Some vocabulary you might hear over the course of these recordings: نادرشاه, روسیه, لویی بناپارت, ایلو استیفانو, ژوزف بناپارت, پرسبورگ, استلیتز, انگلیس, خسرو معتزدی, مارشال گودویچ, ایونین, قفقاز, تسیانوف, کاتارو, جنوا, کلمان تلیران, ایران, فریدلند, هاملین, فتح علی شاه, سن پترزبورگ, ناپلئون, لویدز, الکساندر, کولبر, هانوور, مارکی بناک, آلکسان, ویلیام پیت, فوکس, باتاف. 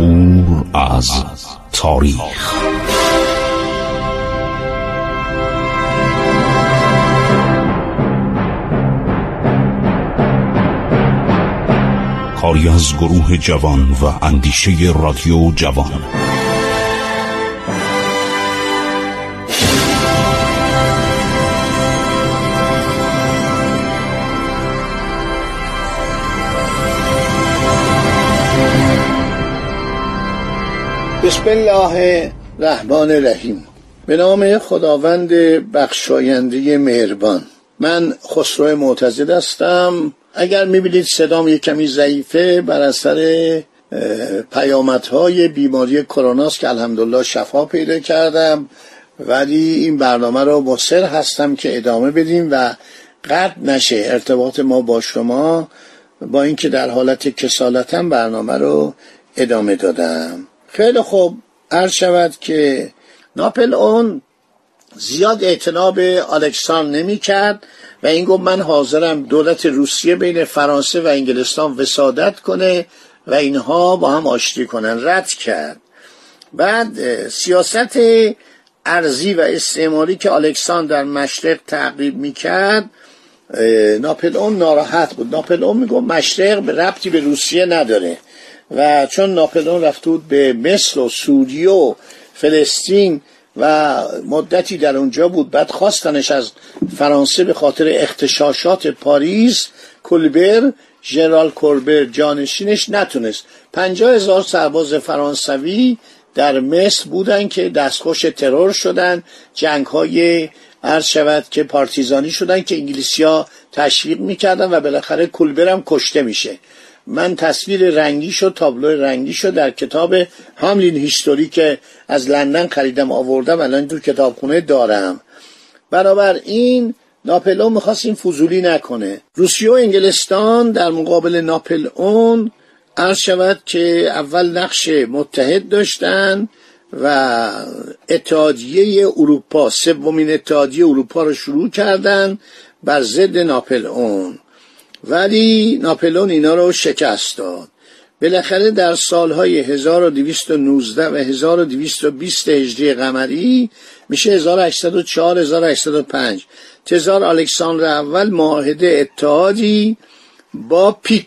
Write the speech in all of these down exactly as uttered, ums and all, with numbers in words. عبور از تاریخ. کاری از گروه جوان و اندیشه رادیو جوان. بسم الله الرحمن الرحیم. به نام خداوند بخشاینده مهربان. من خسرو معتزدی هستم. اگر میبینید صدام یک کمی ضعیفه، بر اثر پیامدهای بیماری کرونا است که الحمدلله شفا پیدا کردم، ولی این برنامه رو مصر هستم که ادامه بدیم و قطع نشه ارتباط ما با شما، با اینکه در حالت کسالتم برنامه رو ادامه دادم. خیلی خوب، عرض شود که ناپلئون زیاد اعتنا به آلکسان نمی کرد و این گفت من حاضرم دولت روسیه بین فرانسه و انگلستان وسادت کنه و اینها با هم آشتی کنن. رد کرد. بعد سیاست ارضی و استعماری که آلکسان در مشرق تعقیب می کرد، ناپلئون ناراحت بود. ناپلئون می گفت مشرق ربطی به روسیه نداره و چون ناپلئون رفته بود به مصر و سوریه و فلسطین و مدتی در اونجا بود، بعد خواستنش از فرانسه به خاطر اختشاشات پاریس، کولبر، ژنرال کولبر جانشینش نتونست. پنجاه هزار سرباز فرانسوی در مصر بودن که دستخوش ترور شدن، جنگ‌های عرض شود که پارتیزانی شدن که انگلیسی‌ها تشویق می‌کردن و بالاخره کولبر هم کشته میشه. من تصویر رنگیش و تابلو رنگیش رو در کتاب هاملین هیستوری که از لندن خریدم آوردم، الان تو کتابخونه دارم. بنابراین ناپلئون میخواست این فضولی نکنه. روسیه و انگلستان در مقابل ناپلئون عرض شود که اول نقش متحد داشتن و اتحادیه اروپا، سومین اتحادیه اروپا رو شروع کردن بر ضد ناپلئون، ولی ناپلئون اینا رو شکست داد. بالاخره در سالهای هزار و دویست و نوزده و هزار و دویست و بیست هجری قمری میشه هزار و هشتصد و چهار هزار و هشتصد و پنج، تزار الکساندر اول معاهده اتحادی با پیت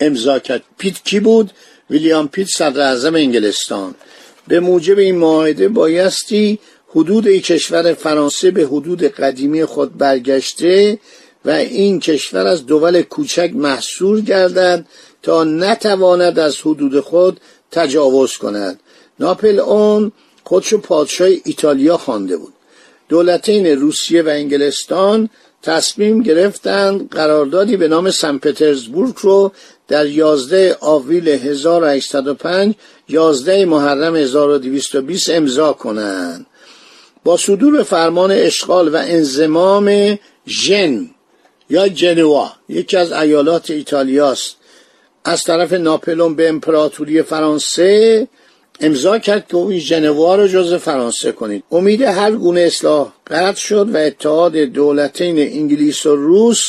امضا کرد. پیت کی بود؟ ویلیام پیت، صدر اعظم انگلستان. به موجب این معاهده بایستی حدود ای کشور فرانسه به حدود قدیمی خود برگشته و این کشور از دول کوچک محصور گردد تا نتواند از حدود خود تجاوز کند. ناپلئون خودشو پادشاه ایتالیا خوانده بود. دولتین روسیه و انگلستان تصمیم گرفتند قراردادی به نام سن پترزبورگ رو در یازده آوریل هزار و هشتصد و پنج، یازده محرم هزار و دویست و بیست امضا کنند. با صدور فرمان اشغال و انضمام ژن یا جنوا، یکی از ایالات ایتالیاست، از طرف ناپلئون به امپراتوری فرانسه امضا کرد که این جنوا رو جزء فرانسه کنید. امید هر گونه اصلاح قطع شد و اتحاد دولتین انگلیس و روس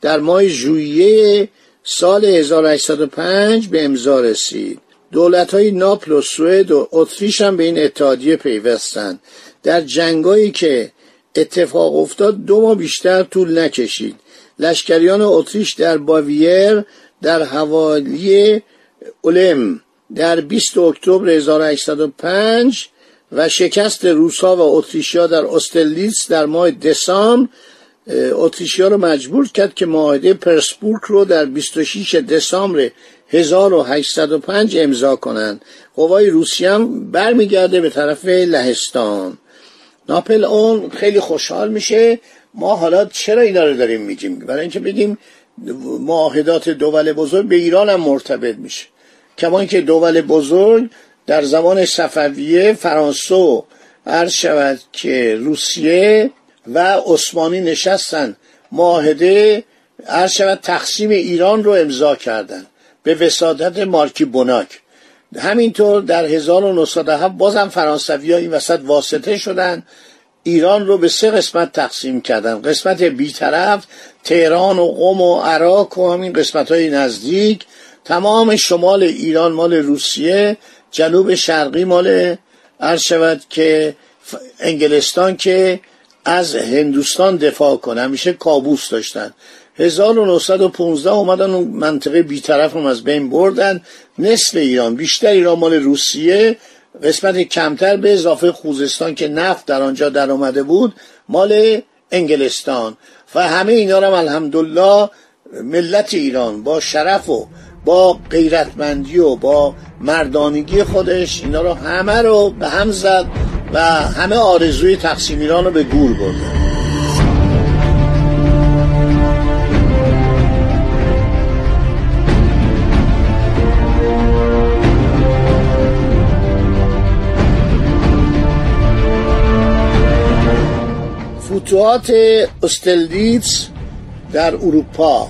در ماه ژوئیه سال هزار و هشتصد و پنج به امضا رسید. دولت‌های ناپل و سوئد و اتریش هم به این اتحادیه پیوستند. در جنگایی که اتفاق افتاد دو ماه بیشتر طول نکشید. لشکریان اتریش در باویر در حوالی اولم در بیست اکتبر هزار و هشتصد و پنج و شکست روس‌ها و اتریشی‌ها در استلیتز در ماه دسامبر اتریشی‌ها را مجبور کرد که معاهده پرسبورگ رو در بیست و شش دسامبر هزار و هشتصد و پنج امضا کنند. قوای روسیه هم برمیگرده به طرف لهستان. ناپلئون خیلی خوشحال میشه. ما حالا چرا اینا رو داریم میگیم؟ برای اینکه بگیم معاهدات دول بزرگ به ایران هم مرتبط میشه، کما اینکه دول بزرگ در زمان صفویه فرانسه عرض شود که روسیه و عثمانی نشستن، معاهده عرض شود تقسیم ایران رو امضا کردن به وسادت مارکی بناک. همینطور در هزار و نهصد و هفت بازم فرانسوی ها این وسط واسطه شدن، ایران رو به سه قسمت تقسیم کردن. قسمت بیطرف، تهران و قم و عراق و همین قسمت های نزدیک، تمام شمال ایران مال روسیه جنوب شرقی مال عرض شود که انگلستان که از هندوستان دفاع کنه، همیشه کابوس داشتن. هزار و نهصد و پانزده اومدن اون منطقه بیطرف هم از بین بردن. نصف ایران، بیشتر ایران مال روسیه، قسمت کمتر به اضافه خوزستان که نفت در آنجا در آمده بود مال انگلستان. و همه اینا رو الحمدلله ملت ایران با شرف و با غیرتمندی و با مردانگی خودش اینا رو همه رو به هم زد و همه آرزوی تقسیم ایران رو به گور برد. فتوحات استلدیتس در اروپا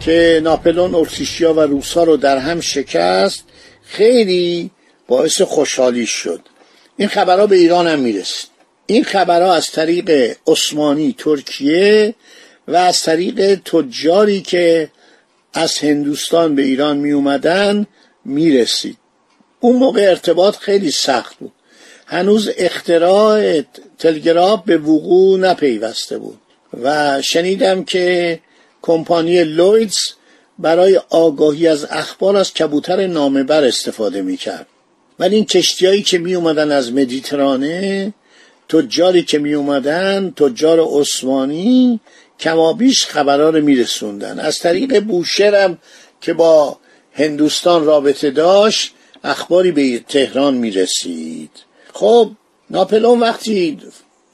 که ناپلئون اتریشیا و روسا رو در هم شکست خیلی باعث خوشحالی شد. این خبرها به ایران هم میرسه. این خبرها از طریق عثمانی ترکیه و از طریق تجاری که از هندوستان به ایران می اومدن میرسید. اون موقع ارتباط خیلی سخت بود. هنوز اختراع تلگراف به وقوع نپیوسته بود و شنیدم که کمپانی لویدز برای آگاهی از اخبار از کبوتر نامبر استفاده میکرد. ولی این کشتیایی که می اومدن از مدیترانه، تجاری که می اومدن، تجار عثمانی کمابیش خبرها رو میرسوندن. از طریق بوشهرم که با هندوستان رابطه داشت اخباری به تهران میرسید. خب ناپلئون وقتی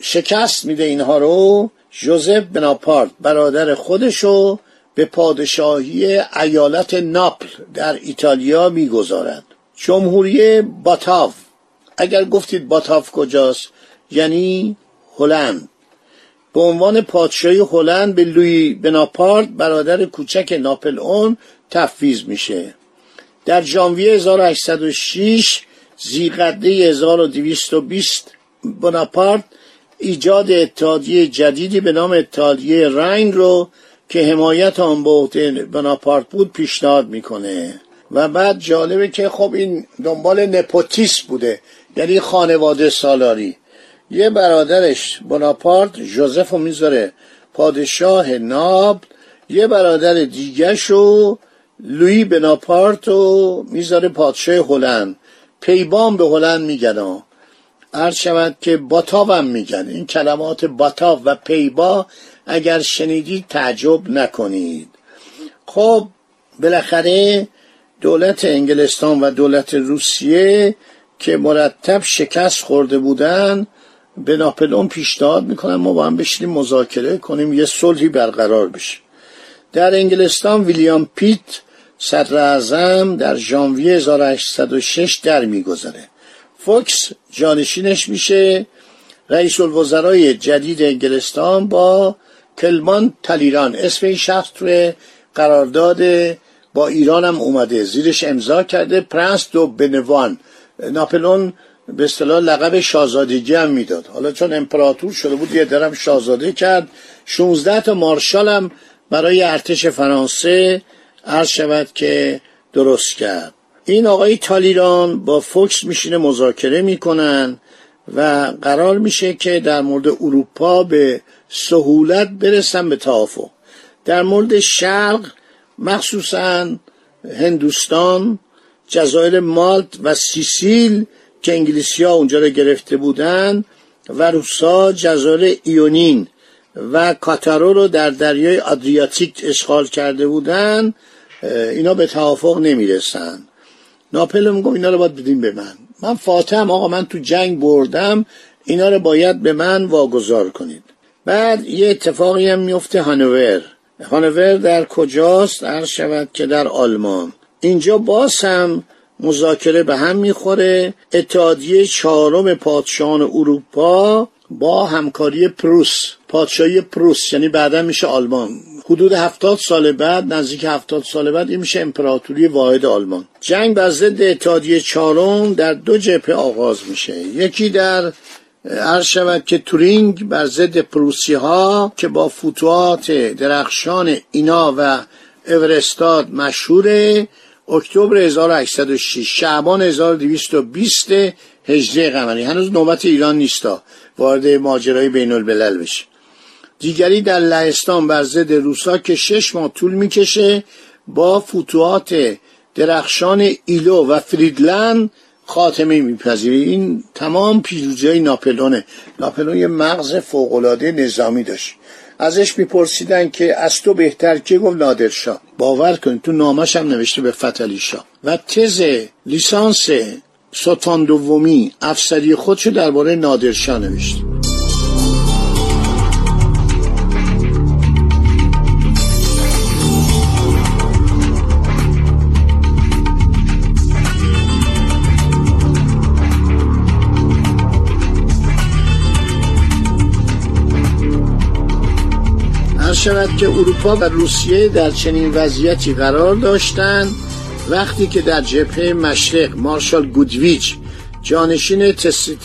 شکست میده اینها رو، ژوزف بناپارت برادر خودشو به پادشاهی ایالت ناپل در ایتالیا میگذارد. جمهوری باتاف، اگر گفتید باتاف کجاست یعنی هلند، به عنوان پادشاهی هلند به لویی بناپارت برادر کوچک ناپلئون تفویض میشه. در ژانویه هزار و هشتصد و شش ذیقعده هزار و دویست و بیست بناپارت ایجاد اتحادیه جدیدی به نام اتحادیه راین رو که حمایت آن به عهده بناپارت بود پیشنهاد میکنه. و بعد جالبه که خب این دنبال نپوتیسم بوده، یعنی خانواده سالاری. یه برادرش بناپارت ژوزف رو میذاره پادشاه ناپل، یه برادر دیگه شو لویی بناپارت رو میذاره پادشاه هلند. پیبان به هلند میگن، عرض شود که باتاو هم میگن. این کلمات باتاو و پیبا اگر شنیدید تعجب نکنید. خب بالاخره دولت انگلستان و دولت روسیه که مرتب شکست خورده بودن به ناپلئون پیشنهاد میکنن ما با هم بشینیم مذاکره کنیم یه صلحی برقرار بشه. در انگلستان ویلیام پیت صدراعظم در ژانویه هزار و هشتصد و شش در میگذره. فوکس جانشینش میشه. رئیس الوزرای جدید انگلستان با کلمان تلیران، اسم این شخص توی قرارداد با ایران هم اومده، زیرش امضا کرده، پرنس دو بنوان. ناپلئون به اصطلاح لقب شاهزادگی هم میداد، حالا چون امپراتور شده بود یه درم شاهزاده کرد. شانزده تا مارشال هم برای ارتش فرانسه عرض شود که درست کرد. این آقای تالیران با فوکس میشینه مذاکره میکنن و قرار میشه که در مورد اروپا به سهولت برسن به توافق. در مورد شرق مخصوصا هندوستان، جزایر مالت و سیسیل که انگلیسی ها اونجا رو گرفته بودن و روسا جزایر ایونین و کاتارو رو در دریای آدریاتیک اشغال کرده بودن، اینا به توافق نمیرسن. ناپلئون میگم اینا رو باید بدین به من، من فاتحم آقا، من تو جنگ بردم، اینا رو باید به من واگذار کنید. بعد یه اتفاقی هم میفته. هانوور هانوور در کجاست؟ عرض شود که در آلمان. اینجا باز هم مذاکره به هم میخوره. اتحادیه چهارم پادشاهان اروپا با همکاری پروس، پادشاهی پروس یعنی بعدا میشه آلمان، حدود هفتاد سال بعد، نزدیک هفتاد سال بعد این میشه امپراتوری واحد آلمان. جنگ بر ضد اتحادیه چهارم در دو جبهه آغاز میشه، یکی در عرض شود که تورینگ بر ضد پروسی ها که با فتوحات درخشان اینا و اورستاد مشهوره، اکتبر هزار و هشتصد و شش، شعبان هزار و دویست و بیست هجری قمری. هنوز نوبت ایران نیستا وارد ماجرای بین الملل بشه. دیگری در لهستان بر ضد روسا که شش ماه طول میکشه، با فتوحات درخشان ایلو و فریدلند خاتمه میپذیره. این تمام پیروزی‌های ناپلئونه. ناپلئون یه مغز فوق‌العاده نظامی داشت. ازش میپرسیدن که از تو بهتر که، گفت نادرشاه. باور کن تو نامش هم نوشته به فتح علی شاه. و تز لیسانس ستان دومی افسری خودشو درباره نادرشاه نوشته. شود که اروپا و روسیه در چنین وضعیتی قرار داشتند وقتی که در جبهه مشرق مارشال گودویچ جانشین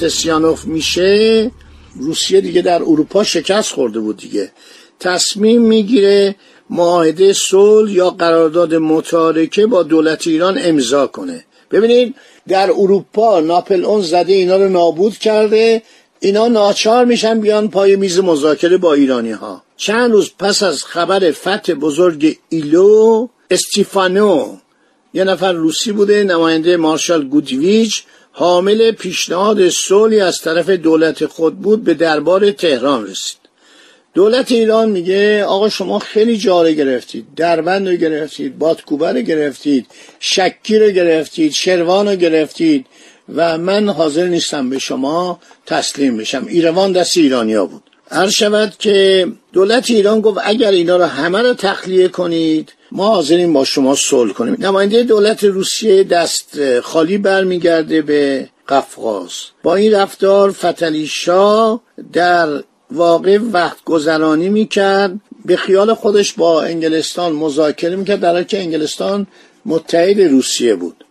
تسیانوف میشه. روسیه دیگه در اروپا شکست خورده بود دیگه، تصمیم میگیره معاهده صلح یا قرارداد متارکه با دولت ایران امضا کنه. ببینید در اروپا ناپلئون زده اینا رو نابود کرده، اینا ناچار میشن بیان پای میز مذاکره با ایرانی ها. چند روز پس از خبر فتح بزرگ ایلو، استیفانو یه نفر روسی بوده نماینده مارشال گودویچ، حامل پیشنهاد صلحی از طرف دولت خود بود، به دربار تهران رسید. دولت ایران میگه آقا شما خیلی جاره گرفتید، دربند رو گرفتید، بادکوبه رو گرفتید، شکی رو گرفتید، شروان رو گرفتید و من حاضر نیستم به شما تسلیم بشم. ایروان دست ایرانیا بود. عرض شود که دولت ایران گفت اگر اینا رو همه رو تخلیه کنید ما حاضریم با شما صلح کنیم. نماینده دولت روسیه دست خالی برمیگرده به قفقاز. با این رفتار فتح علی شاه در واقع وقت گذرانی میکرد، به خیال خودش با انگلستان مذاکره میکرد، در حالی که انگلستان متحد روسیه بود.